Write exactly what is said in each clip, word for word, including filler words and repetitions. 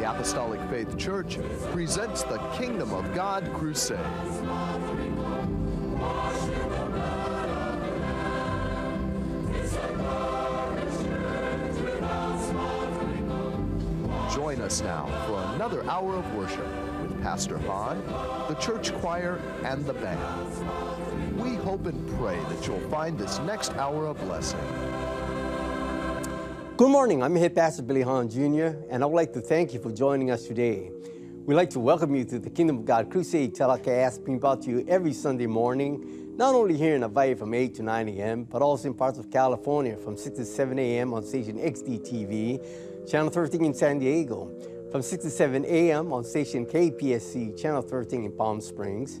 the Apostolic Faith Church presents the Kingdom of God Crusade. Join us now for another hour of worship with Pastor Hahn, the church choir, and the band. We hope and pray that you'll find this next hour a blessing. Good morning. I'm Head Pastor Billy Hahn Junior, and I would like to thank you for joining us today. We'd like to welcome you to the Kingdom of God Crusade Telecast, being brought to you every Sunday morning, not only here in Hawaii from eight to nine a m, but also in parts of California from six to seven a m on station X D T V, Channel thirteen in San Diego, from six to seven a m on station K P S C, Channel thirteen in Palm Springs,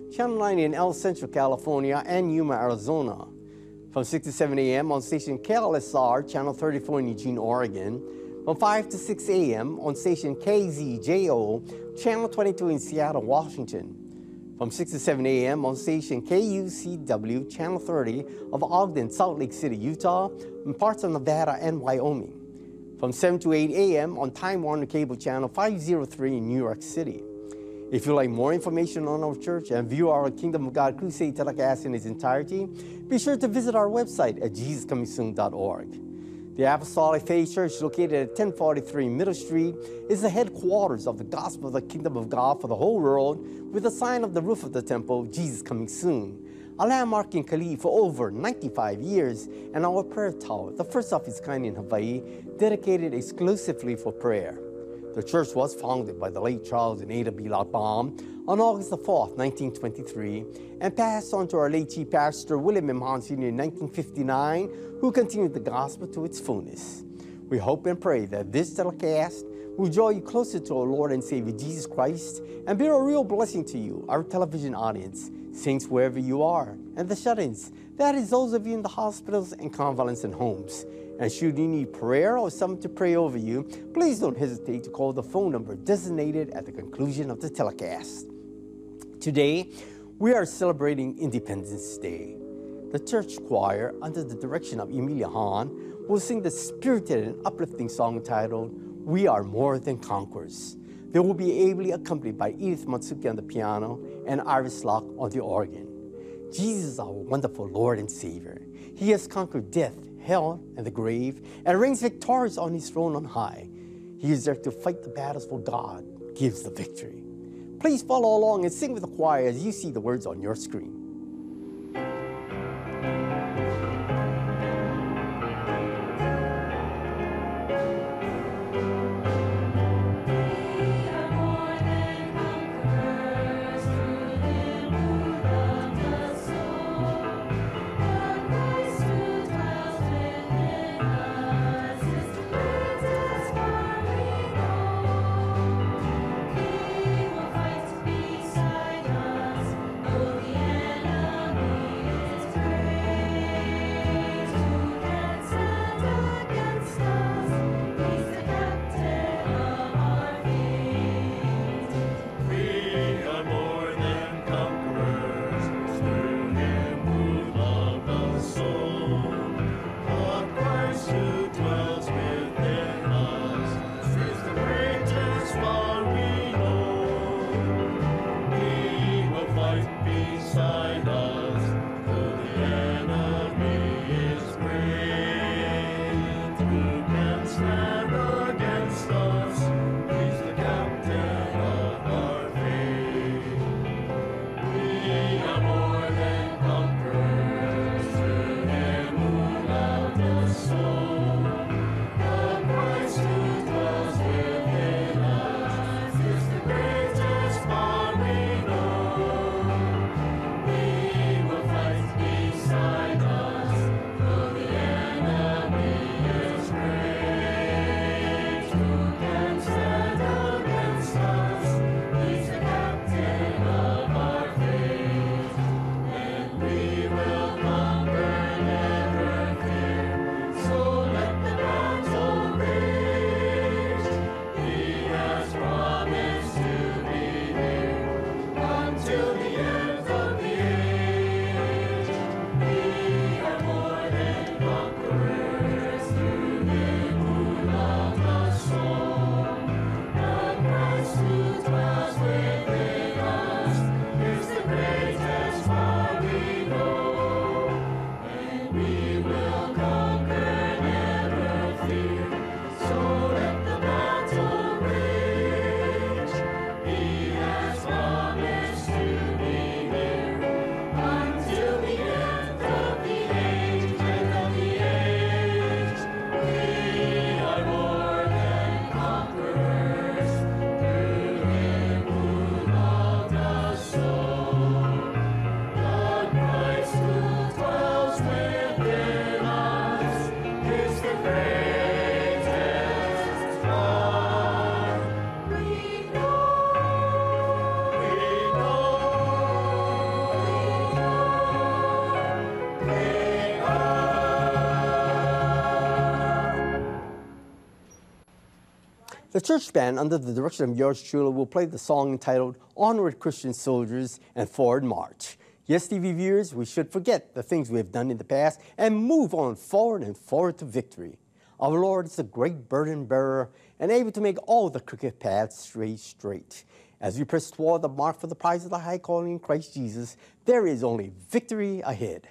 Channel nine in El Centro, California, and Yuma, Arizona. From six to seven a m on station K L S R, Channel thirty-four in Eugene, Oregon. From five to six a m on station K Z J O, Channel twenty-two in Seattle, Washington. From six to seven a m on station K U C W, Channel thirty of Ogden, Salt Lake City, Utah, and parts of Nevada and Wyoming. From seven to eight a m on Time Warner Cable, Channel five oh three in New York City. If you'd like more information on our church and view our Kingdom of God Crusade telecast in its entirety, be sure to visit our website at Jesus Coming Soon dot org. The Apostolic Faith Church, located at ten forty-three Middle Street, is the headquarters of the gospel of the Kingdom of God for the whole world, with a sign of the roof of the temple, Jesus Coming Soon, a landmark in Kalihi for over ninety-five years, and our prayer tower, the first of its kind in Hawaii, dedicated exclusively for prayer. The church was founded by the late Charles and Ada B. Lottbaum on August the fourth, nineteen twenty-three, and passed on to our late Chief Pastor William M. Hans Junior in nineteen fifty-nine, who continued the gospel to its fullness. We hope and pray that this telecast will draw you closer to our Lord and Savior Jesus Christ and be a real blessing to you, our television audience, saints wherever you are, and the shut-ins, that is those of you in the hospitals and convalescent homes. And should you need prayer or someone to pray over you, please don't hesitate to call the phone number designated at the conclusion of the telecast. Today, we are celebrating Independence Day. The church choir, under the direction of Emilia Hahn, will sing the spirited and uplifting song titled, We Are More Than Conquerors. They will be ably accompanied by Edith Matsuki on the piano and Iris Locke on the organ. Jesus is our wonderful Lord and Savior. He has conquered death, hell, and the grave, and reigns victorious on his throne on high. He is there to fight the battles for God, gives the victory. Please follow along and sing with the choir as you see the words on your screen. Beside us. The church band, under the direction of George Trula, will play the song entitled Onward Christian Soldiers and Forward March. Yes, T V viewers, we should forget the things we have done in the past and move on forward and forward to victory. Our Lord is a great burden bearer and able to make all the crooked paths straight straight. As we press toward the mark for the prize of the high calling in Christ Jesus, there is only victory ahead.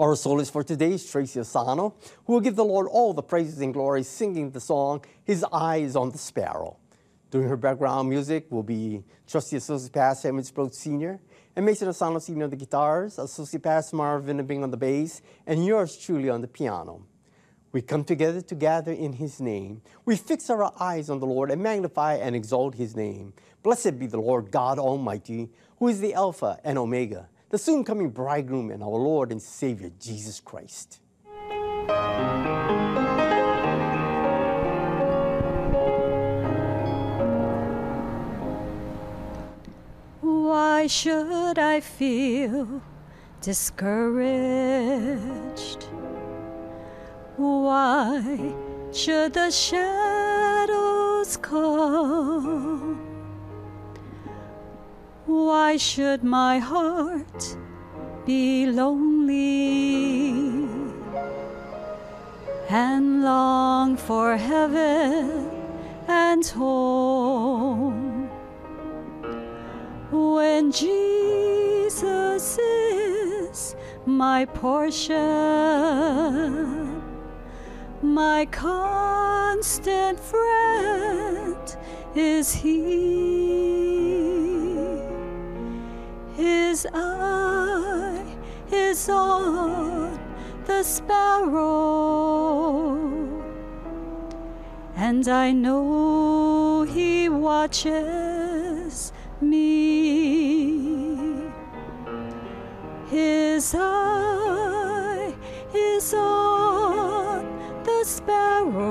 Our soloist for today is Tracy Asano, who will give the Lord all the praises and glory singing the song, His Eye is on the Sparrow. Doing her background music will be Trustee Associate Pastor James Brode Senior and Mason Asano Senior on the guitars, Associate Pastor Marvin Bing on the bass, and yours truly on the piano. We come together to gather in His name. We fix our eyes on the Lord and magnify and exalt His name. Blessed be the Lord God Almighty, who is the Alpha and Omega, the soon-coming bridegroom and our Lord and Savior, Jesus Christ. Why should I feel discouraged? Why should the shadows come? Why should my heart be lonely and long for heaven and home when Jesus is my portion, my constant friend is He. His eye is on the sparrow, and I know He watches me. His eye is on the sparrow,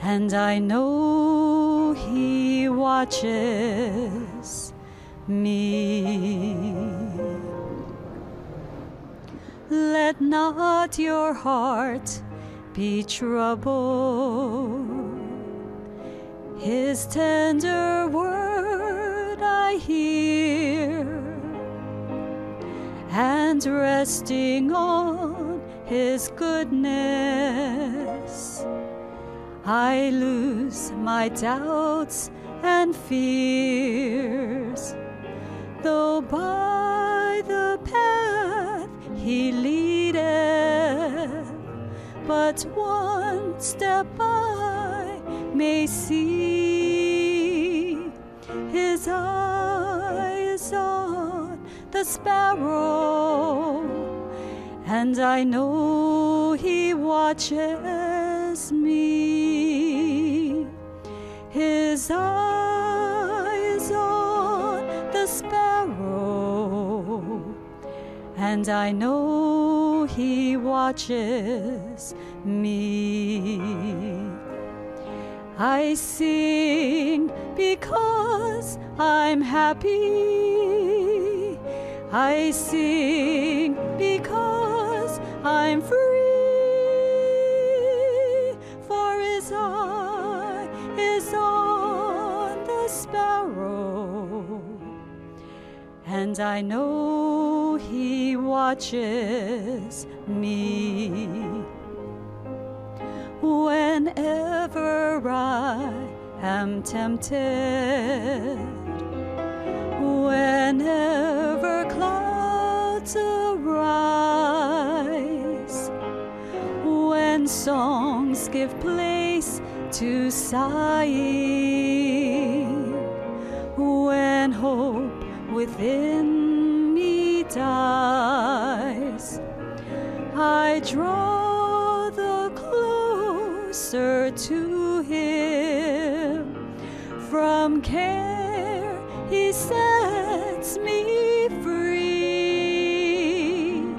and I know He watches me. Let not your heart be troubled. His tender word I hear, and resting on His goodness, I lose my doubts and fears. Though by the path He leadeth, but one step I may see. His eye is on the sparrow, and I know He watches me. His eye is on the sparrow, and I know He watches me. I sing because I'm happy. I sing because I'm free. For His eye is on the sparrow, and I know He watches me. Whenever I am tempted, whenever clouds arise, when songs give place to sighing, when hope within me dies, I draw the closer to Him. From care He sets me free.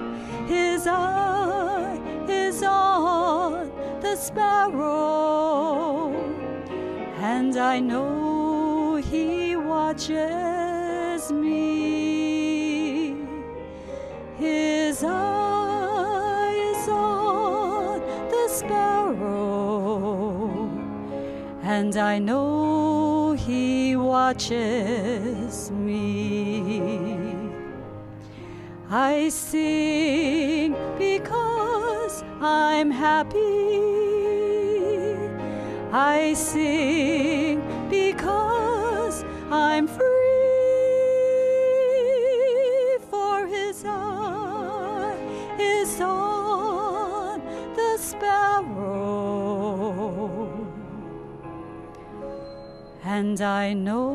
His eye is on the sparrow, and I know He watches me. His eye is on the sparrow, and I know He watches me. I sing because I'm happy. I sing because I'm free. For His eye is on the sparrow, and I know,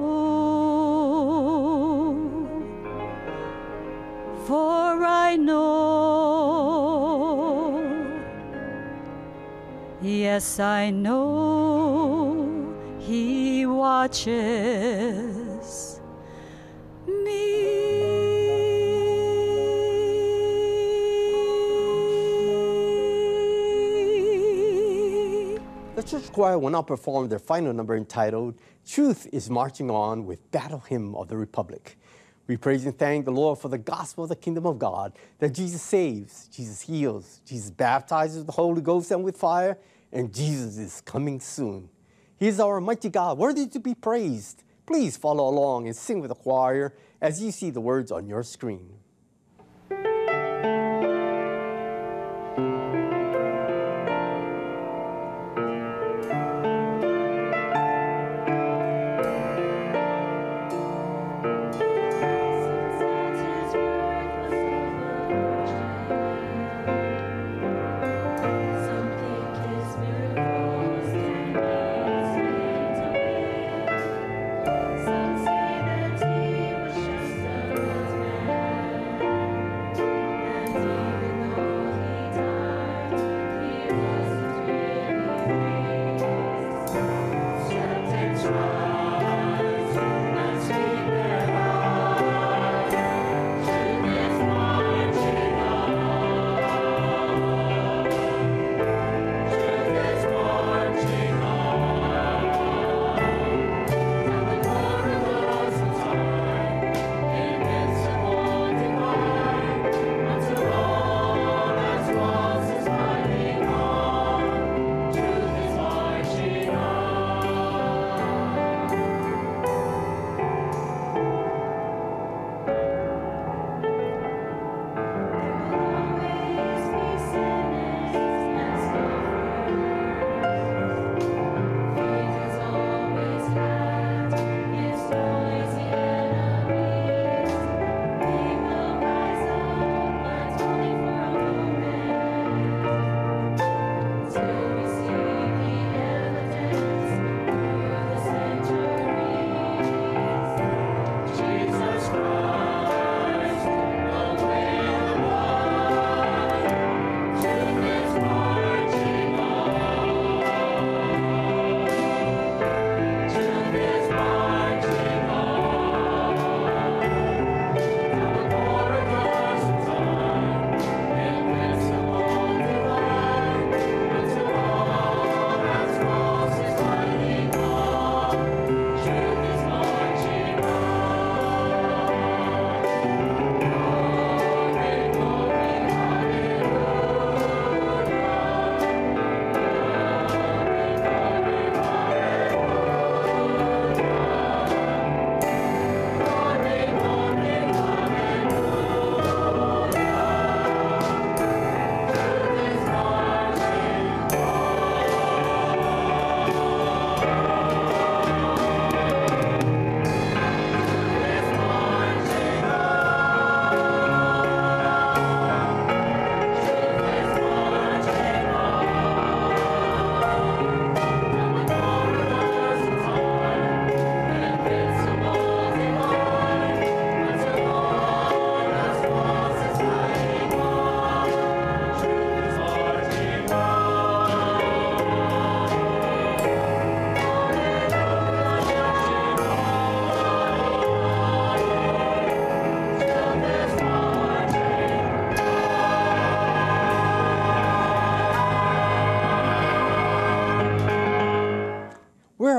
for I know, yes, I know He watches me. The church choir will now perform their final number entitled "Truth is Marching On" with Battle Hymn of the Republic. We praise and thank the Lord for the gospel of the kingdom of God, that Jesus saves, Jesus heals, Jesus baptizes with the Holy Ghost and with fire, and Jesus is coming soon. He is our mighty God, worthy to be praised. Please follow along and sing with the choir as you see the words on your screen.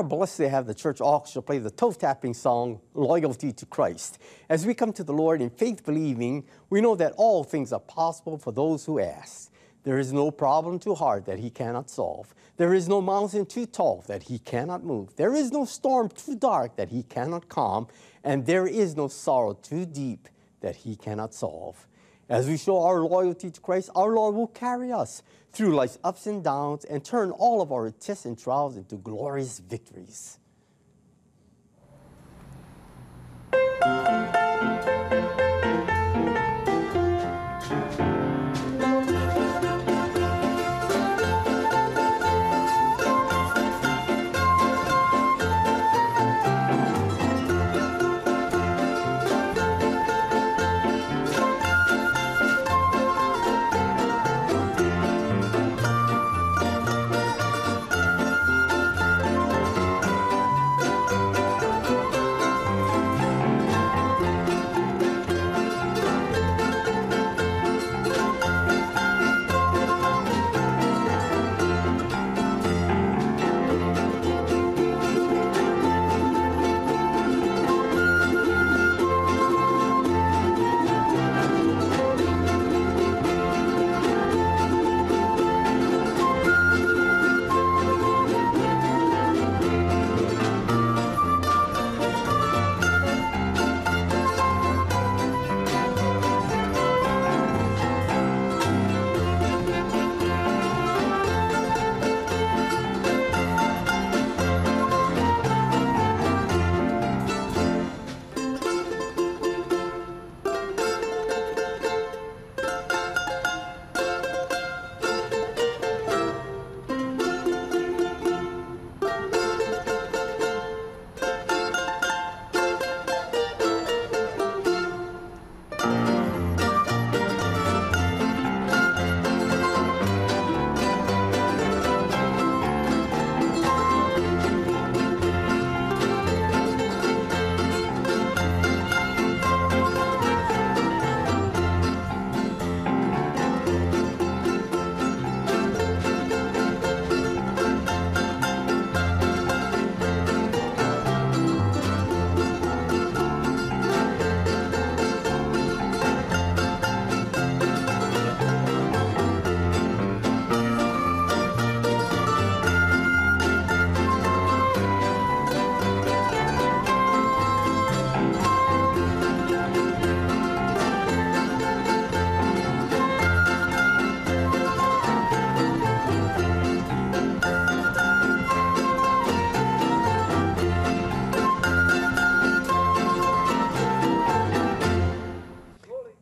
Blessed to have the church orchestra play the toe tapping song, Loyalty to Christ. As we come to the Lord in faith believing, we know that all things are possible for those who ask. There is no problem too hard that he cannot solve. There is no mountain too tall that he cannot move. There is no storm too dark that he cannot calm. And there is no sorrow too deep that he cannot solve. As we show our loyalty to Christ, our Lord will carry us through life's ups and downs and turn all of our tests and trials into glorious victories.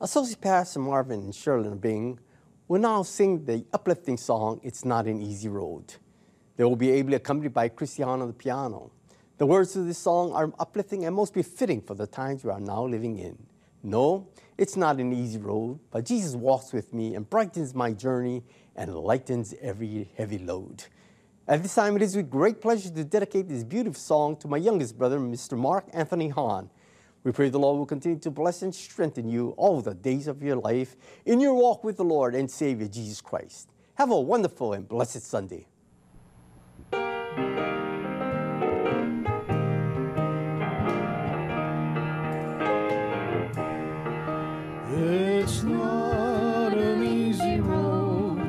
Associate Pastor Marvin and Sherilyn Bing will now sing the uplifting song, It's Not an Easy Road. They will be ably accompanied by Cristiano on the piano. The words of this song are uplifting and most befitting for the times we are now living in. No, it's not an easy road, but Jesus walks with me and brightens my journey and lightens every heavy load. At this time, it is with great pleasure to dedicate this beautiful song to my youngest brother, Mister Mark Anthony Hahn. We pray the Lord will continue to bless and strengthen you all the days of your life in your walk with the Lord and Savior Jesus Christ. Have a wonderful and blessed Sunday. It's not an easy road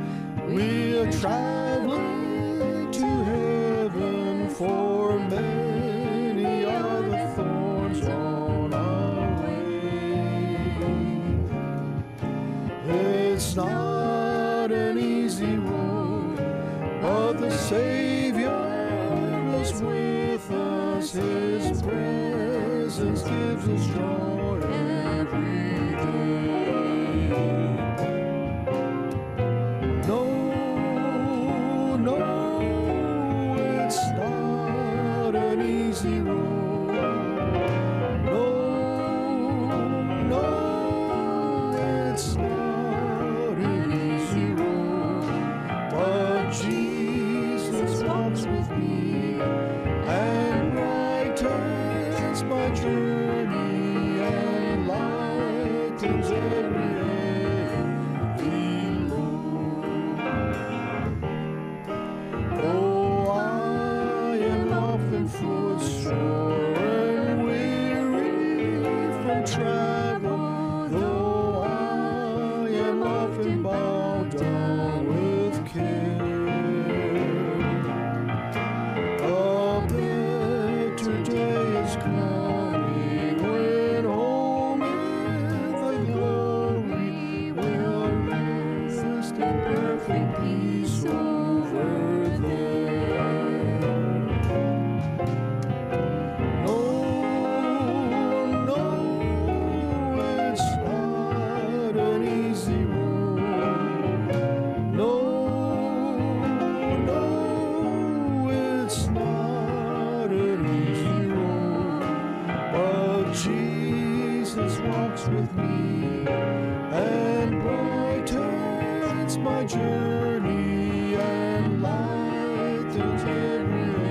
we're traveling to heaven, for many are the thorns on our way. It's not an easy road, but the Savior is with us. His presence gives us joy every day. With me and brightens my journey and lightens every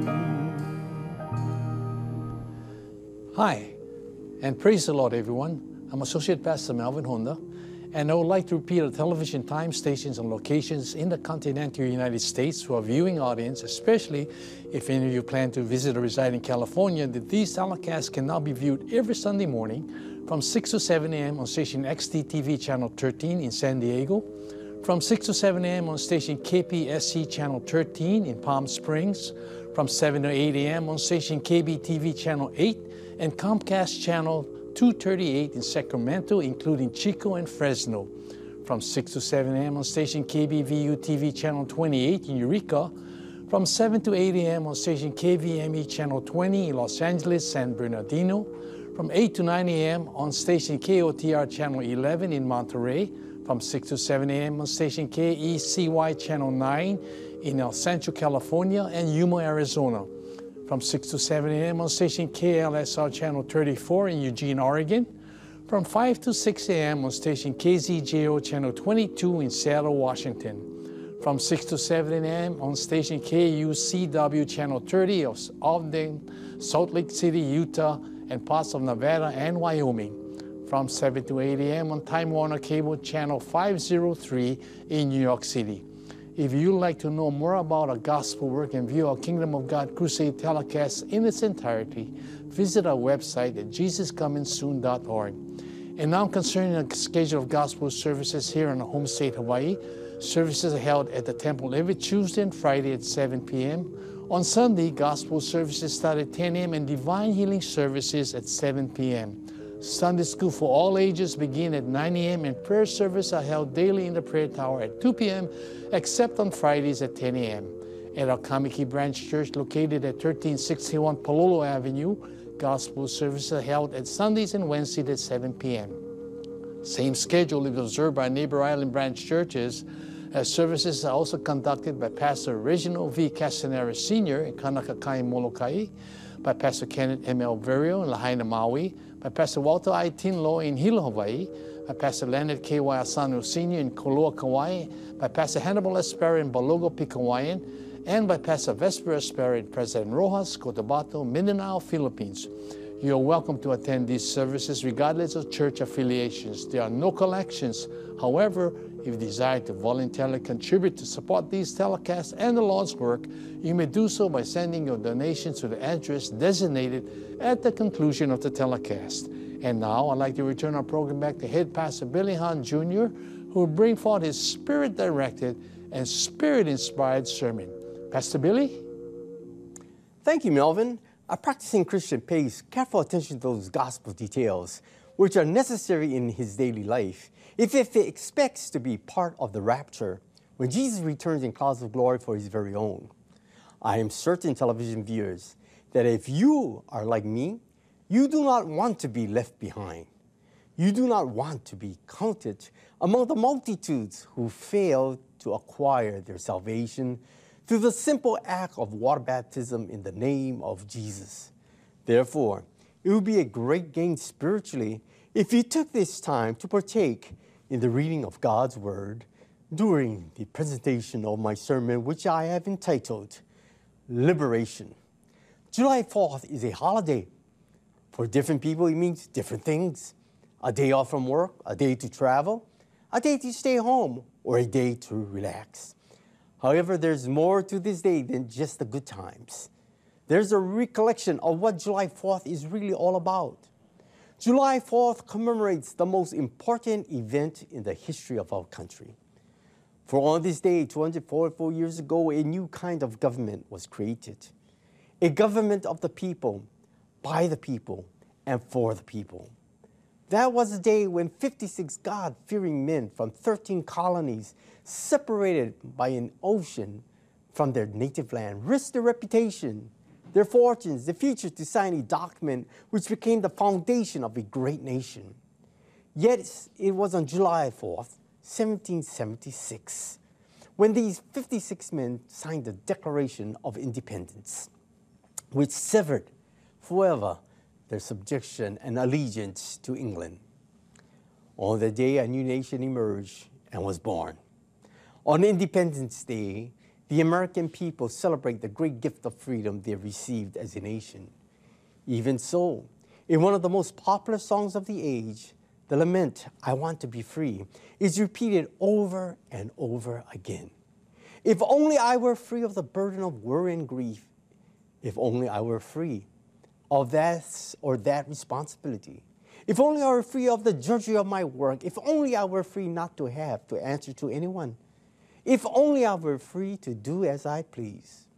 heavy load. Hi, and praise the Lord, everyone. I'm Associate Pastor Melvin Honda, and I would like to repeat the television time stations and locations in the continental United States for our viewing audience, especially if any of you plan to visit or reside in California, that these telecasts can now be viewed every Sunday morning from six to seven a m on station X D T V Channel thirteen in San Diego, from six to seven a m on station K P S C Channel thirteen in Palm Springs, from seven to eight a m on station K B T V Channel eight and Comcast Channel two thirty-eight in Sacramento, including Chico and Fresno. From six to seven a m on station K B V U-T V Channel twenty-eight in Eureka. From seven to eight a m on station K V M E Channel twenty in Los Angeles, San Bernardino. From eight to nine a m on station K O T R Channel eleven in Monterey. From six to seven a m on station K E C Y Channel nine in El Centro, California and Yuma, Arizona. From six to seven a m on station K L S R Channel thirty-four in Eugene, Oregon. From five to six a m on station K Z J O Channel twenty-two in Seattle, Washington. From six to seven a m on station K U C W Channel thirty of Ogden, Salt Lake City, Utah, and parts of Nevada and Wyoming. From seven to eight a m on Time Warner Cable Channel five oh three in New York City. If you'd like to know more about our gospel work and view our Kingdom of God Crusade telecast in its entirety, visit our website at Jesus Coming Soon dot org. And now concerning the schedule of gospel services here in our home state, Hawaii, services are held at the temple every Tuesday and Friday at seven p m On Sunday, gospel services start at ten a m and divine healing services at seven p m Sunday school for all ages begin at nine a m and prayer service are held daily in the prayer tower at two p m except on Fridays at ten a m At our Kamiki Branch Church located at thirteen sixty-one Palolo Avenue, gospel services are held at Sundays and Wednesdays at seven p m Same schedule is observed by neighbor island branch churches, as services are also conducted by Pastor Reginald V. Castanera Senior in Kanakakai, Molokai, by Pastor Kenneth M. Alverio in Lahaina, Maui, by Pastor Walter I. Tinlo in Hilo, Hawaii, by Pastor Leonard K Y. Asano Senior in Koloa, Kauai, by Pastor Hannibal Aspera in Balogo, Pikawayan, and by Pastor Vesper Aspera in President Rojas, Cotabato, Mindanao, Philippines. You are welcome to attend these services regardless of church affiliations. There are no collections. However, if you desire to voluntarily contribute to support these telecasts and the Lord's work, you may do so by sending your donations to the address designated at the conclusion of the telecast. And now I'd like to return our program back to Head Pastor Billy Hahn Junior, who will bring forth his Spirit-directed and Spirit-inspired sermon. Pastor Billy? Thank you, Melvin. A practicing Christian pays careful attention to those gospel details, which are necessary in his daily life, if it expects to be part of the rapture, when Jesus returns in clouds of glory for his very own. I am certain, television viewers, that if you are like me, you do not want to be left behind. You do not want to be counted among the multitudes who fail to acquire their salvation through the simple act of water baptism in the name of Jesus. Therefore, it would be a great gain spiritually if you took this time to partake in the reading of God's Word during the presentation of my sermon, which I have entitled, Liberation. July fourth is a holiday. For different people, it means different things. A day off from work, a day to travel, a day to stay home, or a day to relax. However, there's more to this day than just the good times. There's a recollection of what July fourth is really all about. July fourth commemorates the most important event in the history of our country. For on this day, two hundred forty-four years ago, a new kind of government was created. A government of the people, by the people, and for the people. That was the day when fifty-six God-fearing men from thirteen colonies, separated by an ocean from their native land, risked their reputation, their fortunes, their future to sign a document which became the foundation of a great nation. Yet it was on July fourth, seventeen seventy-six, when these fifty-six men signed the Declaration of Independence, which severed forever their subjection and allegiance to England. On the day, a new nation emerged and was born. On Independence Day, the American people celebrate the great gift of freedom they received as a nation. Even so, in one of the most popular songs of the age, the lament, "I want to be free," is repeated over and over again. If only I were free of the burden of worry and grief. If only I were free of that or that responsibility. If only I were free of the drudgery of my work. If only I were free not to have to answer to anyone. If only I were free to do as I please.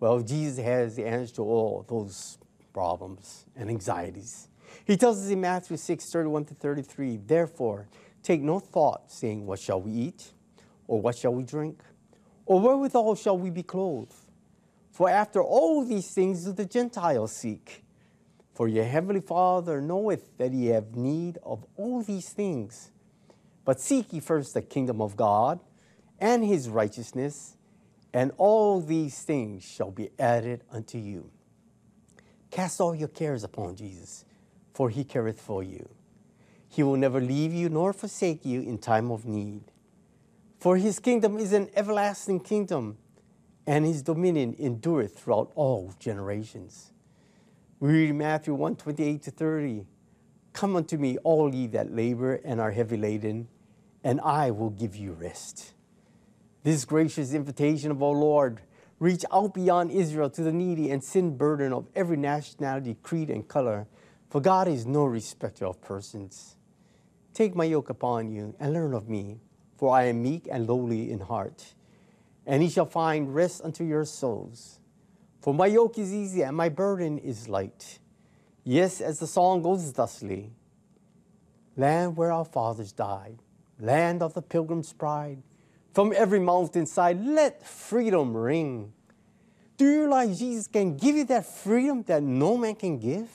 Well, Jesus has the answer to all those problems and anxieties. He tells us in Matthew six, thirty-one to thirty-three, "Therefore, take no thought, saying, what shall we eat? Or what shall we drink? Or wherewithal shall we be clothed? For after all these things do the Gentiles seek. For your heavenly Father knoweth that ye have need of all these things. But seek ye first the kingdom of God, and his righteousness, and all these things shall be added unto you. Cast all your cares upon Jesus, for he careth for you. He will never leave you nor forsake you in time of need. For his kingdom is an everlasting kingdom, and his dominion endureth throughout all generations." We read Matthew one, twenty-eight to thirty, "Come unto me, all ye that labor and are heavy laden, and I will give you rest." This gracious invitation of our Lord, reach out beyond Israel to the needy and sin burden of every nationality, creed, and color, for God is no respecter of persons. Take my yoke upon you and learn of me, for I am meek and lowly in heart, and ye shall find rest unto your souls. For my yoke is easy and my burden is light. Yes, as the song goes thusly, land where our fathers died, land of the pilgrim's pride, from every mountainside, let freedom ring. Do you realize Jesus can give you that freedom that no man can give?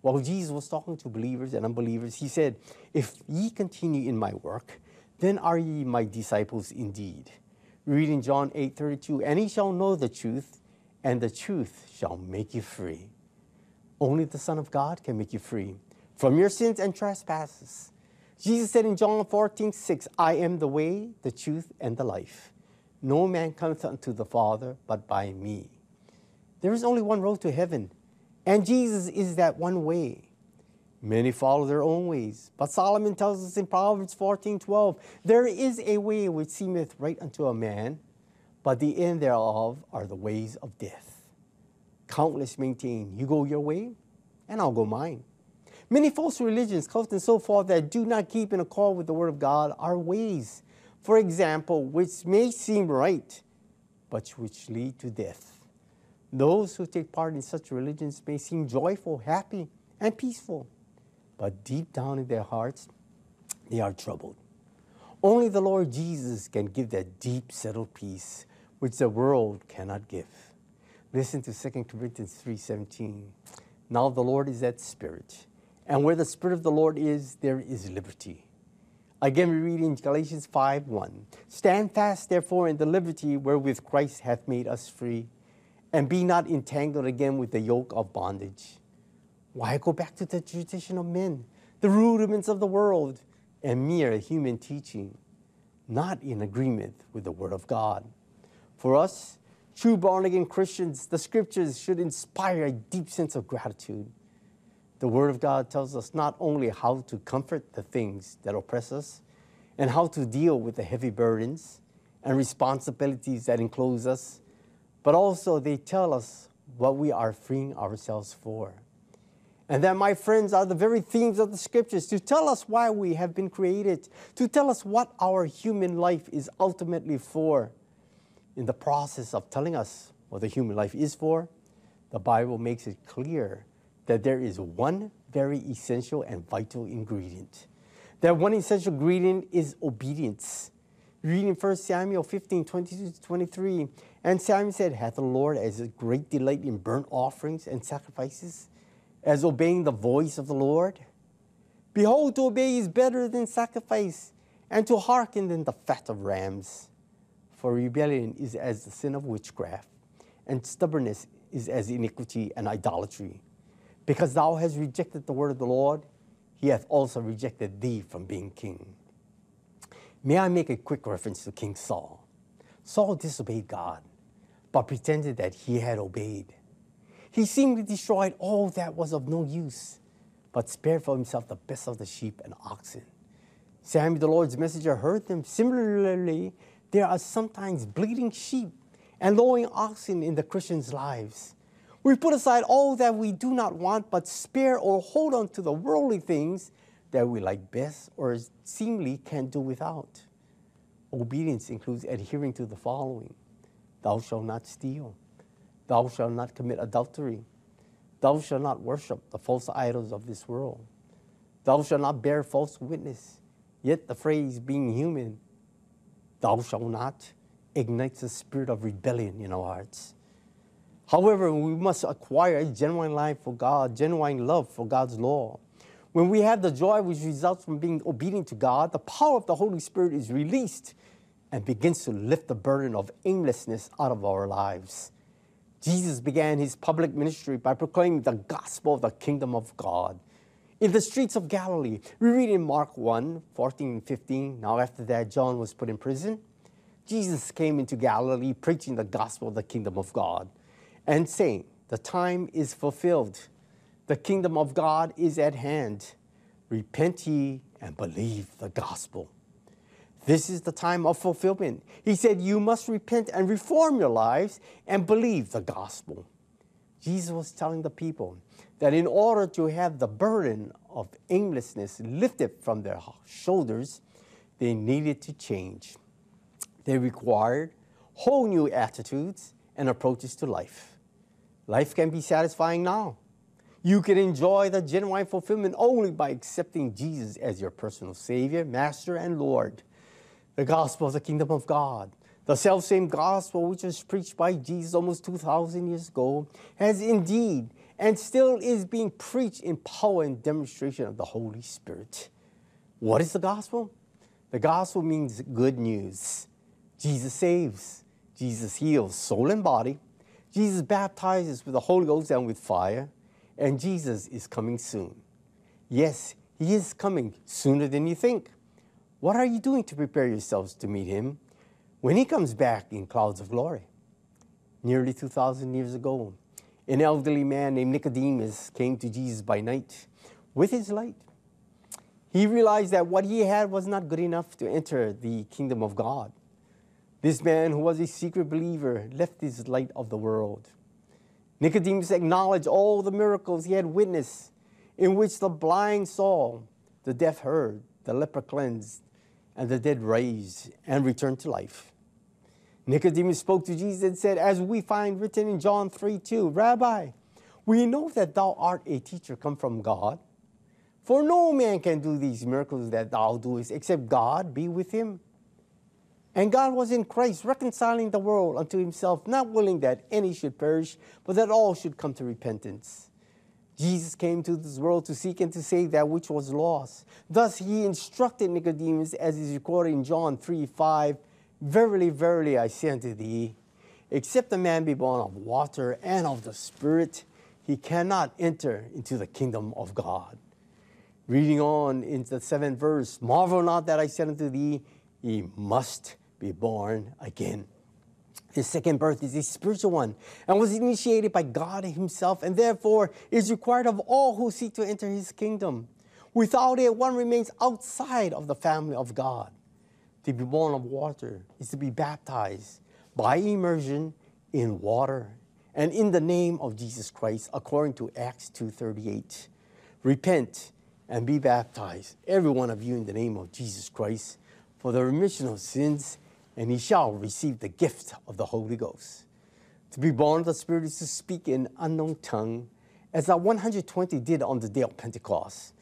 While Jesus was talking to believers and unbelievers, he said, if ye continue in my work, then are ye my disciples indeed. Read in John eight thirty-two, and ye shall know the truth, and the truth shall make you free. Only the Son of God can make you free from your sins and trespasses. Jesus said in John fourteen six, I am the way, the truth, and the life. No man cometh unto the Father but by me. There is only one road to heaven, and Jesus is that one way. Many follow their own ways, but Solomon tells us in Proverbs fourteen twelve, there is a way which seemeth right unto a man, but the end thereof are the ways of death. Countless maintain, you go your way, and I'll go mine. Many false religions, cults, and so forth that do not keep in accord with the Word of God are ways, for example, which may seem right, but which lead to death. Those who take part in such religions may seem joyful, happy, and peaceful, but deep down in their hearts, they are troubled. Only the Lord Jesus can give that deep, settled peace, which the world cannot give. Listen to Second Corinthians three seventeen. Now the Lord is that Spirit, and where the Spirit of the Lord is, there is liberty. Again, we read in Galatians five one, stand fast, therefore, in the liberty wherewith Christ hath made us free, and be not entangled again with the yoke of bondage. Why go back to the tradition of men, the rudiments of the world, and mere human teaching, not in agreement with the Word of God? For us, true born-again Christians, the Scriptures should inspire a deep sense of gratitude. The Word of God tells us not only how to comfort the things that oppress us and how to deal with the heavy burdens and responsibilities that enclose us, but also they tell us what we are freeing ourselves for. And that, my friends, are the very themes of the Scriptures to tell us why we have been created, to tell us what our human life is ultimately for. In the process of telling us what the human life is for, the Bible makes it clear that there is one very essential and vital ingredient. That one essential ingredient is obedience. Reading First Samuel fifteen, twenty-two to twenty-three, and Samuel said, hath the Lord as a great delight in burnt offerings and sacrifices, as obeying the voice of the Lord? Behold, to obey is better than sacrifice, and to hearken than the fat of rams. For rebellion is as the sin of witchcraft, and stubbornness is as iniquity and idolatry. Because thou hast rejected the word of the Lord, he hath also rejected thee from being king. May I make a quick reference to King Saul. Saul disobeyed God, but pretended that he had obeyed. He seemingly destroyed all that was of no use, but spared for himself the best of the sheep and oxen. Samuel, the Lord's messenger, heard them. Similarly, there are sometimes bleating sheep and lowing oxen in the Christians' lives. We put aside all that we do not want, but spare or hold on to the worldly things that we like best or seemingly can't do without. Obedience includes adhering to the following: thou shalt not steal, thou shalt not commit adultery, thou shalt not worship the false idols of this world, thou shalt not bear false witness. Yet the phrase being human, thou shalt not, ignites the spirit of rebellion in our hearts. However, we must acquire a genuine life for God, genuine love for God's law. When we have the joy which results from being obedient to God, the power of the Holy Spirit is released and begins to lift the burden of aimlessness out of our lives. Jesus began his public ministry by proclaiming the gospel of the kingdom of God. In the streets of Galilee, we read in Mark one, fourteen and fifteen, now after that John was put in prison, Jesus came into Galilee preaching the gospel of the kingdom of God, and saying, the time is fulfilled, the kingdom of God is at hand. Repent ye and believe the gospel. This is the time of fulfillment. He said, you must repent and reform your lives and believe the gospel. Jesus was telling the people that in order to have the burden of aimlessness lifted from their shoulders, they needed to change. They required whole new attitudes and approaches to life. Life can be satisfying now. You can enjoy the genuine fulfillment only by accepting Jesus as your personal Savior, Master, and Lord. The gospel of the kingdom of God, the self-same gospel which was preached by Jesus almost two thousand years ago, has indeed and still is being preached in power and demonstration of the Holy Spirit. What is the gospel? The gospel means good news. Jesus saves. Jesus heals soul and body. Jesus baptizes with the Holy Ghost and with fire. And Jesus is coming soon. Yes, he is coming sooner than you think. What are you doing to prepare yourselves to meet him when he comes back in clouds of glory? Nearly two thousand years ago, an elderly man named Nicodemus came to Jesus by night with his light. He realized that what he had was not good enough to enter the kingdom of God. This man, who was a secret believer, left his light of the world. Nicodemus acknowledged all the miracles he had witnessed, in which the blind saw, the deaf heard, the leper cleansed, and the dead raised and returned to life. Nicodemus spoke to Jesus and said, as we find written in John three two, Rabbi, we know that thou art a teacher come from God, for no man can do these miracles that thou doest, except God be with him. And God was in Christ, reconciling the world unto himself, not willing that any should perish, but that all should come to repentance. Jesus came to this world to seek and to save that which was lost. Thus he instructed Nicodemus, as is recorded in John three five, Verily, verily, I say unto thee, except a man be born of water and of the Spirit, he cannot enter into the kingdom of God. Reading on into the seventh verse, Marvel not that I said unto thee, ye must be born again. His second birth is a spiritual one and was initiated by God himself, and therefore is required of all who seek to enter his kingdom. Without it, one remains outside of the family of God. To be born of water is to be baptized by immersion in water and in the name of Jesus Christ, according to Acts two thirty-eight. Repent and be baptized, every one of you, in the name of Jesus Christ, for the remission of sins, and he shall receive the gift of the Holy Ghost. To be born of the Spirit is to speak in unknown tongue, as the one hundred twenty did on the day of Pentecost.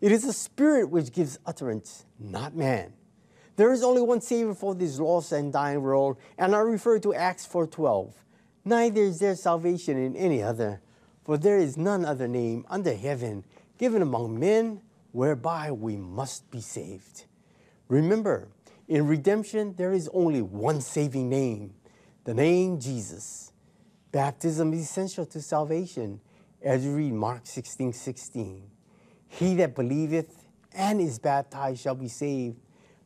It is the Spirit which gives utterance, not man. There is only one Savior for this lost and dying world, and I refer to Acts four twelve. Neither is there salvation in any other, for there is none other name under heaven given among men whereby we must be saved. Remember, in redemption, there is only one saving name, the name Jesus. Baptism is essential to salvation, as you read Mark sixteen sixteen. He that believeth and is baptized shall be saved,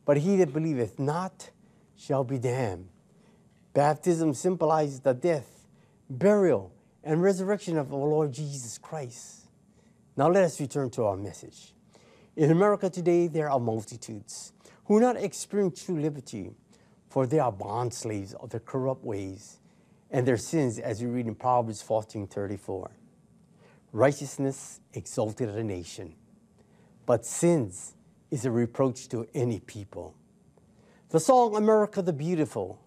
but he that believeth not shall be damned. Baptism symbolizes the death, burial, and resurrection of our Lord Jesus Christ. Now let us return to our message. In America today, there are multitudes who not experience true liberty, for they are bond slaves of their corrupt ways and their sins, as you read in Proverbs fourteen thirty-four. Righteousness exalted a nation, but sins is a reproach to any people. The song America the Beautiful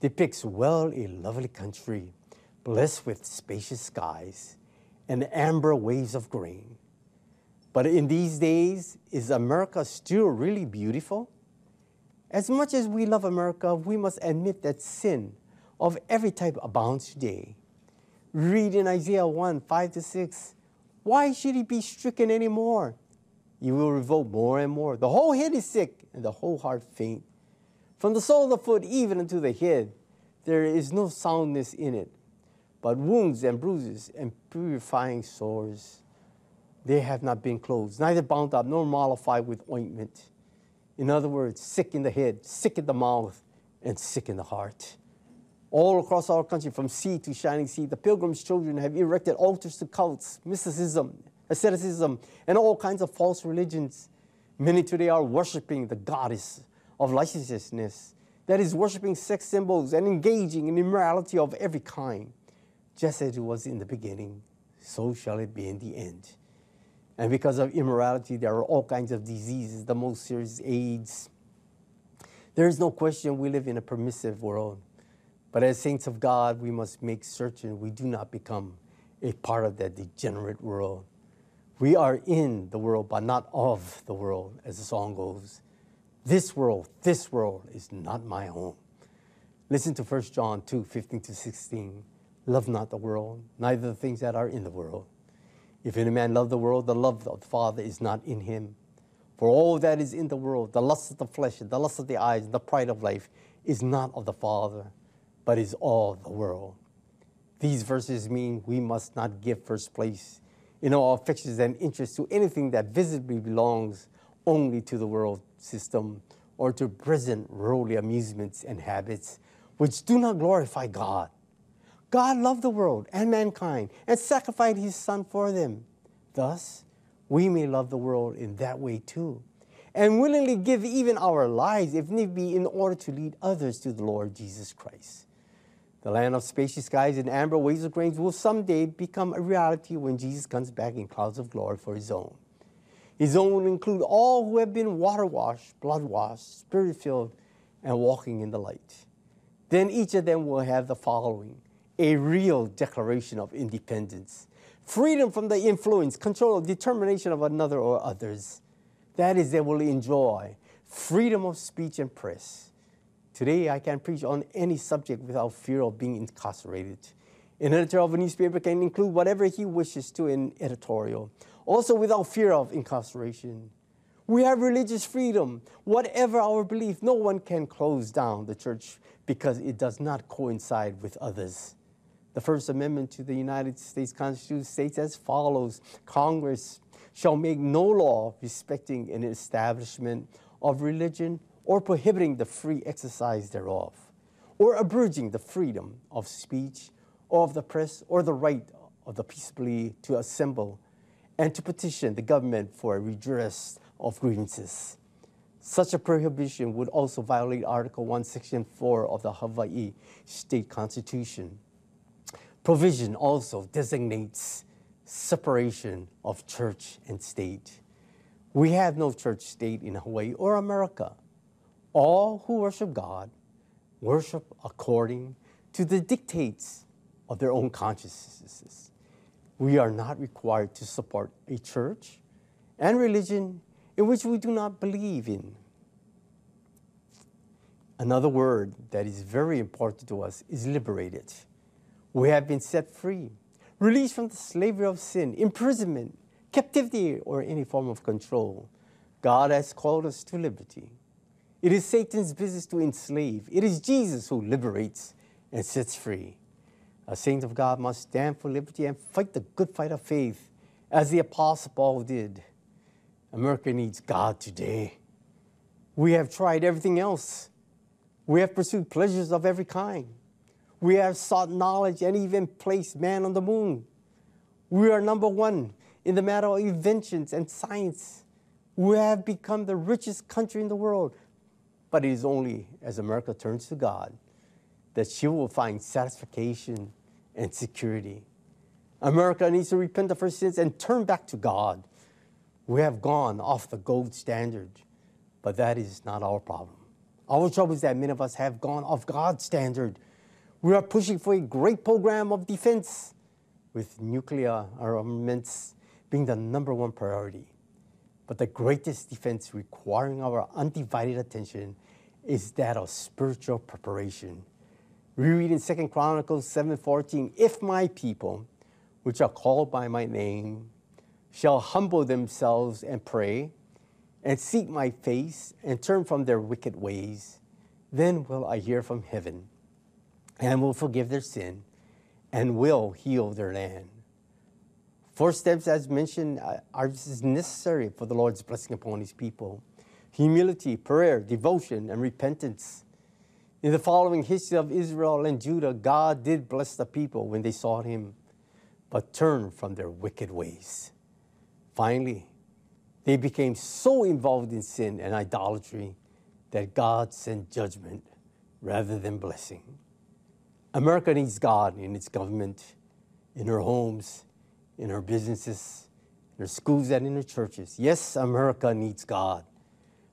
depicts well a lovely country, blessed with spacious skies and amber waves of grain. But in these days, is America still really beautiful? As much as we love America, we must admit that sin of every type abounds today. Read in Isaiah one, five to six, why should he be stricken anymore? He will revolt more and more. The whole head is sick, and the whole heart faint. From the sole of the foot even unto the head, there is no soundness in it, but wounds and bruises and purifying sores. They have not been closed, neither bound up, nor mollified with ointment. In other words, sick in the head, sick in the mouth, and sick in the heart. All across our country, from sea to shining sea, the Pilgrim's Children have erected altars to cults, mysticism, asceticism, and all kinds of false religions. Many today are worshiping the goddess of licentiousness, that is, worshiping sex symbols and engaging in immorality of every kind, just as it was in the beginning, so shall it be in the end. And because of immorality, there are all kinds of diseases, the most serious, AIDS. There is no question we live in a permissive world, but as saints of God, we must make certain we do not become a part of that degenerate world. We are in the world, but not of the world, as the song goes. This world, this world is not my home. Listen to First John two, fifteen to sixteen. Love not the world, neither the things that are in the world. If any man love the world, the love of the Father is not in him. For all that is in the world, the lust of the flesh, the lust of the eyes, and the pride of life, is not of the Father, but is of the world. These verses mean we must not give first place in our affections and interests to anything that visibly belongs only to the world system or to present worldly amusements and habits which do not glorify God. God loved the world and mankind and sacrificed his Son for them. Thus, we may love the world in that way too, and willingly give even our lives, if need be, in order to lead others to the Lord Jesus Christ. The land of spacious skies and amber waves of grains will someday become a reality when Jesus comes back in clouds of glory for his own. His own will include all who have been water-washed, blood-washed, spirit-filled, and walking in the light. Then each of them will have the following: a real declaration of independence, freedom from the influence, control, or determination of another or others. That is, they will enjoy freedom of speech and press. Today, I can preach on any subject without fear of being incarcerated. An editor of a newspaper can include whatever he wishes to an editorial, also without fear of incarceration. We have religious freedom. Whatever our belief, no one can close down the church because it does not coincide with others. The First Amendment to the United States Constitution states as follows: Congress shall make no law respecting an establishment of religion or prohibiting the free exercise thereof, or abridging the freedom of speech or of the press or the right of the peaceably to assemble and to petition the government for a redress of grievances. Such a prohibition would also violate Article one, Section four of the Hawaii State Constitution. Provision also designates separation of church and state. We have no church state in Hawaii or America. All who worship God worship according to the dictates of their own consciences. We are not required to support a church and religion in which we do not believe in. Another word that is very important to us is liberated. We have been set free, released from the slavery of sin, imprisonment, captivity, or any form of control. God has called us to liberty. It is Satan's business to enslave. It is Jesus who liberates and sets free. A saint of God must stand for liberty and fight the good fight of faith, as the Apostle Paul did. America needs God today. We have tried everything else. We have pursued pleasures of every kind. We have sought knowledge and even placed man on the moon. We are number one in the matter of inventions and science. We have become the richest country in the world. But it is only as America turns to God that she will find satisfaction and security. America needs to repent of her sins and turn back to God. We have gone off the gold standard, but that is not our problem. Our trouble is that many of us have gone off God's standard. We are pushing for a great program of defense, with nuclear armaments being the number one priority. But the greatest defense requiring our undivided attention is that of spiritual preparation. We read in Second Chronicles seven fourteen, if my people, which are called by my name, shall humble themselves and pray, and seek my face, and turn from their wicked ways, then will I hear from heaven, and will forgive their sin, and will heal their land. Four steps, as mentioned, are necessary for the Lord's blessing upon his people: humility, prayer, devotion, and repentance. In the following history of Israel and Judah, God did bless the people when they sought him, but turned from their wicked ways. Finally, they became so involved in sin and idolatry that God sent judgment rather than blessing. America needs God in its government, in her homes, in her businesses, in her schools, and in her churches. Yes, America needs God,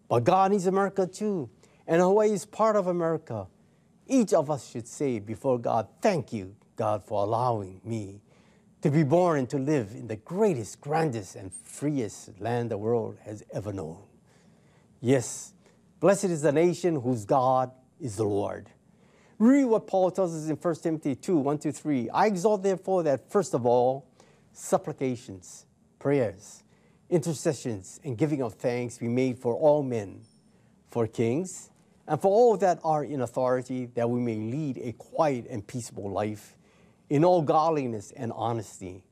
but God needs America too. And Hawaii is part of America. Each of us should say before God, thank you, God, for allowing me to be born and to live in the greatest, grandest, and freest land the world has ever known. Yes, blessed is the nation whose God is the Lord. Read what Paul tells us in First Timothy two, one through three. I exhort therefore that first of all, supplications, prayers, intercessions, and giving of thanks be made for all men, for kings, and for all that are in authority, that we may lead a quiet and peaceable life in all godliness and honesty.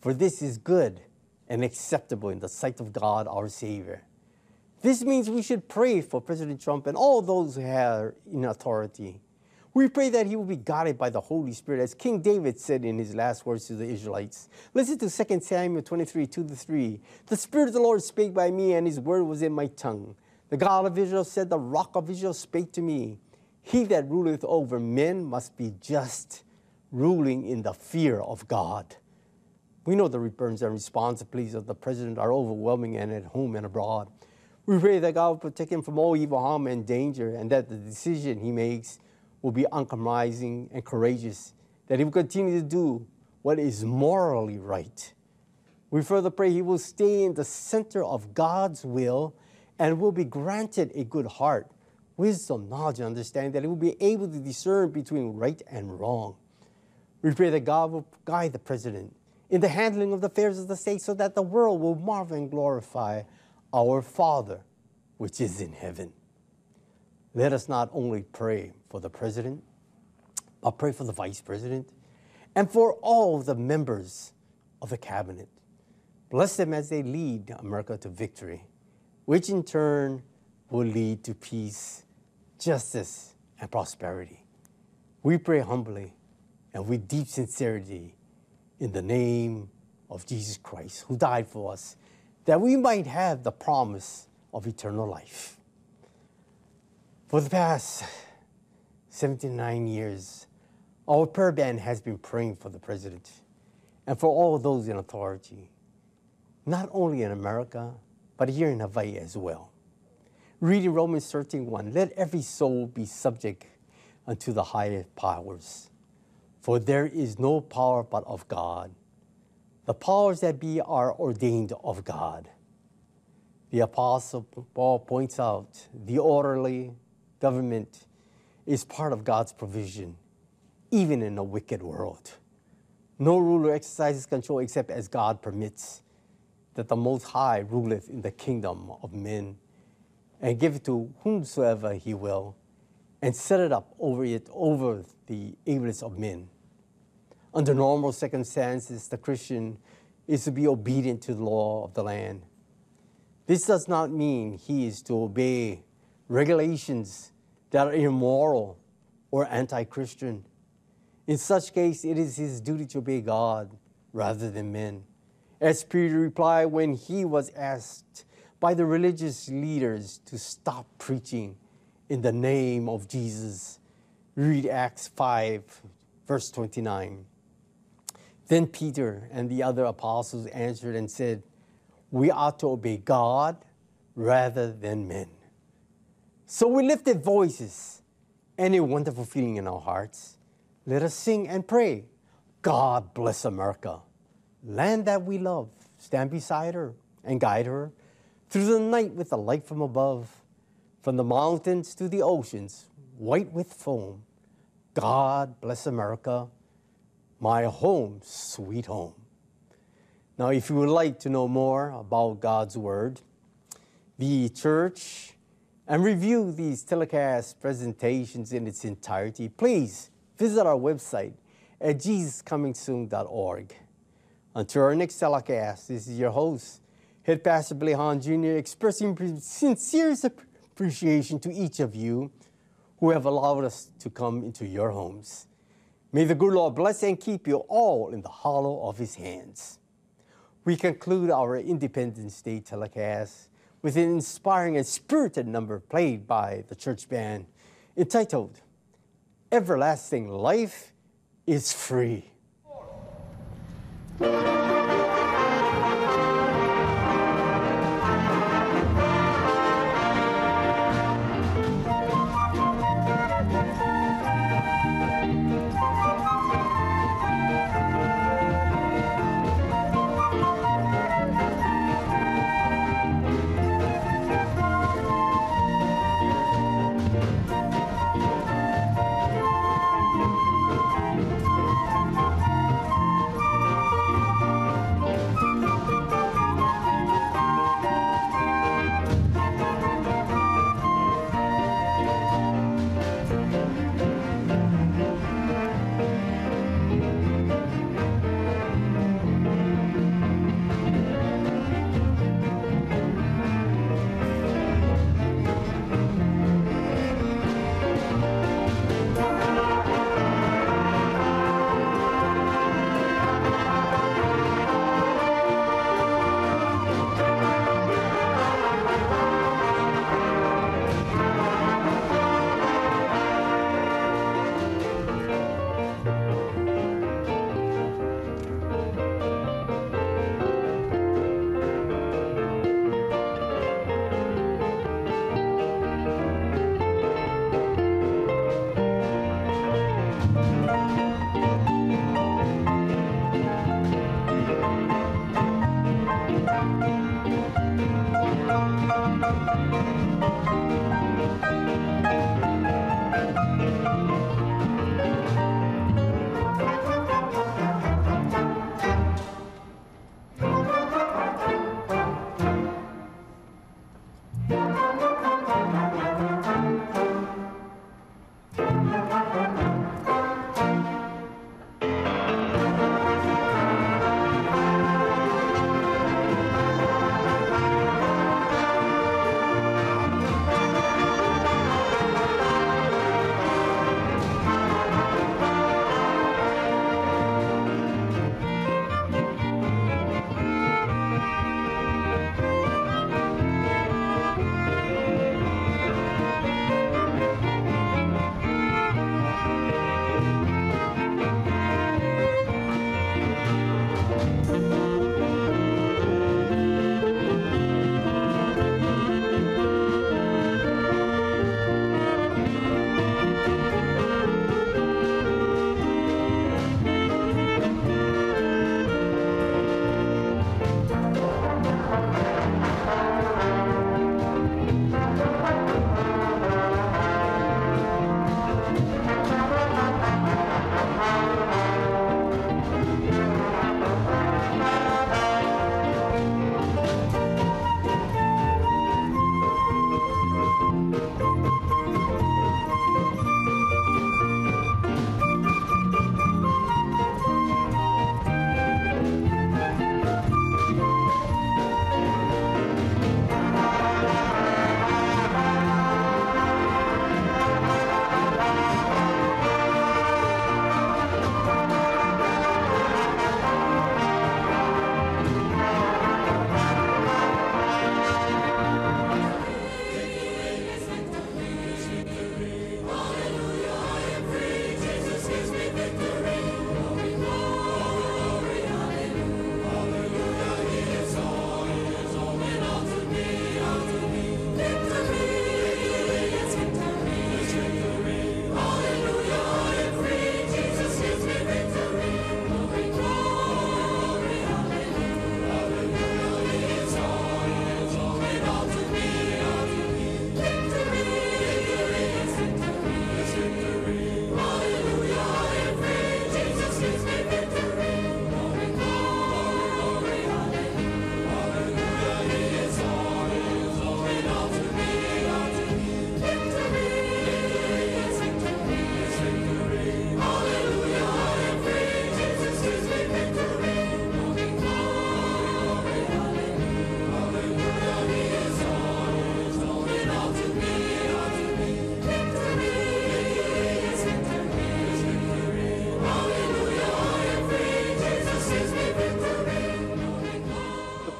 For this is good and acceptable in the sight of God our Savior. This means we should pray for President Trump and all those who are in authority. We pray that he will be guided by the Holy Spirit, as King David said in his last words to the Israelites. Listen to Second Samuel twenty-three, two to three. The Spirit of the Lord spake by me, and his word was in my tongue. The God of Israel said, the rock of Israel spake to me. He that ruleth over men must be just, ruling in the fear of God. We know the returns and responsibilities of the president are overwhelming, and at home and abroad. We pray that God will protect him from all evil, harm, and danger, and that the decision he makes will be uncompromising and courageous, that he will continue to do what is morally right. We further pray he will stay in the center of God's will and will be granted a good heart, wisdom, knowledge, and understanding, that he will be able to discern between right and wrong. We pray that God will guide the president in the handling of the affairs of the state, so that the world will marvel and glorify our Father, which is in heaven. Let us not only pray for the president, but pray for the vice president and for all the members of the cabinet. Bless them as they lead America to victory, which in turn will lead to peace, justice, and prosperity. We pray humbly and with deep sincerity in the name of Jesus Christ, who died for us, that we might have the promise of eternal life. For the past seventy-nine years, our prayer band has been praying for the president and for all those in authority, not only in America, but here in Hawaii as well. Reading Romans thirteen, one, let every soul be subject unto the higher powers, for there is no power but of God. The powers that be are ordained of God. The Apostle Paul points out the orderly government is part of God's provision, even in a wicked world. No ruler exercises control except as God permits, that the Most High ruleth in the kingdom of men, and give it to whomsoever he will, and set it up over it over the ablest of men. Under normal circumstances, the Christian is to be obedient to the law of the land. This does not mean he is to obey regulations that are immoral or anti-Christian. In such case, it is his duty to obey God rather than men, as Peter replied when he was asked by the religious leaders to stop preaching in the name of Jesus. Read Acts five, verse twenty-nine. Then Peter and the other apostles answered and said, we ought to obey God rather than men. So we lifted voices and a wonderful feeling in our hearts. Let us sing and pray. God bless America, land that we love. Stand beside her and guide her through the night with the light from above. From the mountains to the oceans, white with foam. God bless America, my home, sweet home. Now, if you would like to know more about God's Word, the church, and review these telecast presentations in its entirety, please visit our website at Jesus Coming Soon dot org. Until our next telecast, this is your host, Head Pastor Billy Hahn Junior, expressing sincere appreciation to each of you who have allowed us to come into your homes. May the good Lord bless and keep you all in the hollow of his hands. We conclude our Independence Day telecast with an inspiring and spirited number played by the church band entitled Everlasting Life is Free.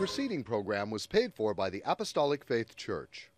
preceding program was paid for by the Apostolic Faith Church.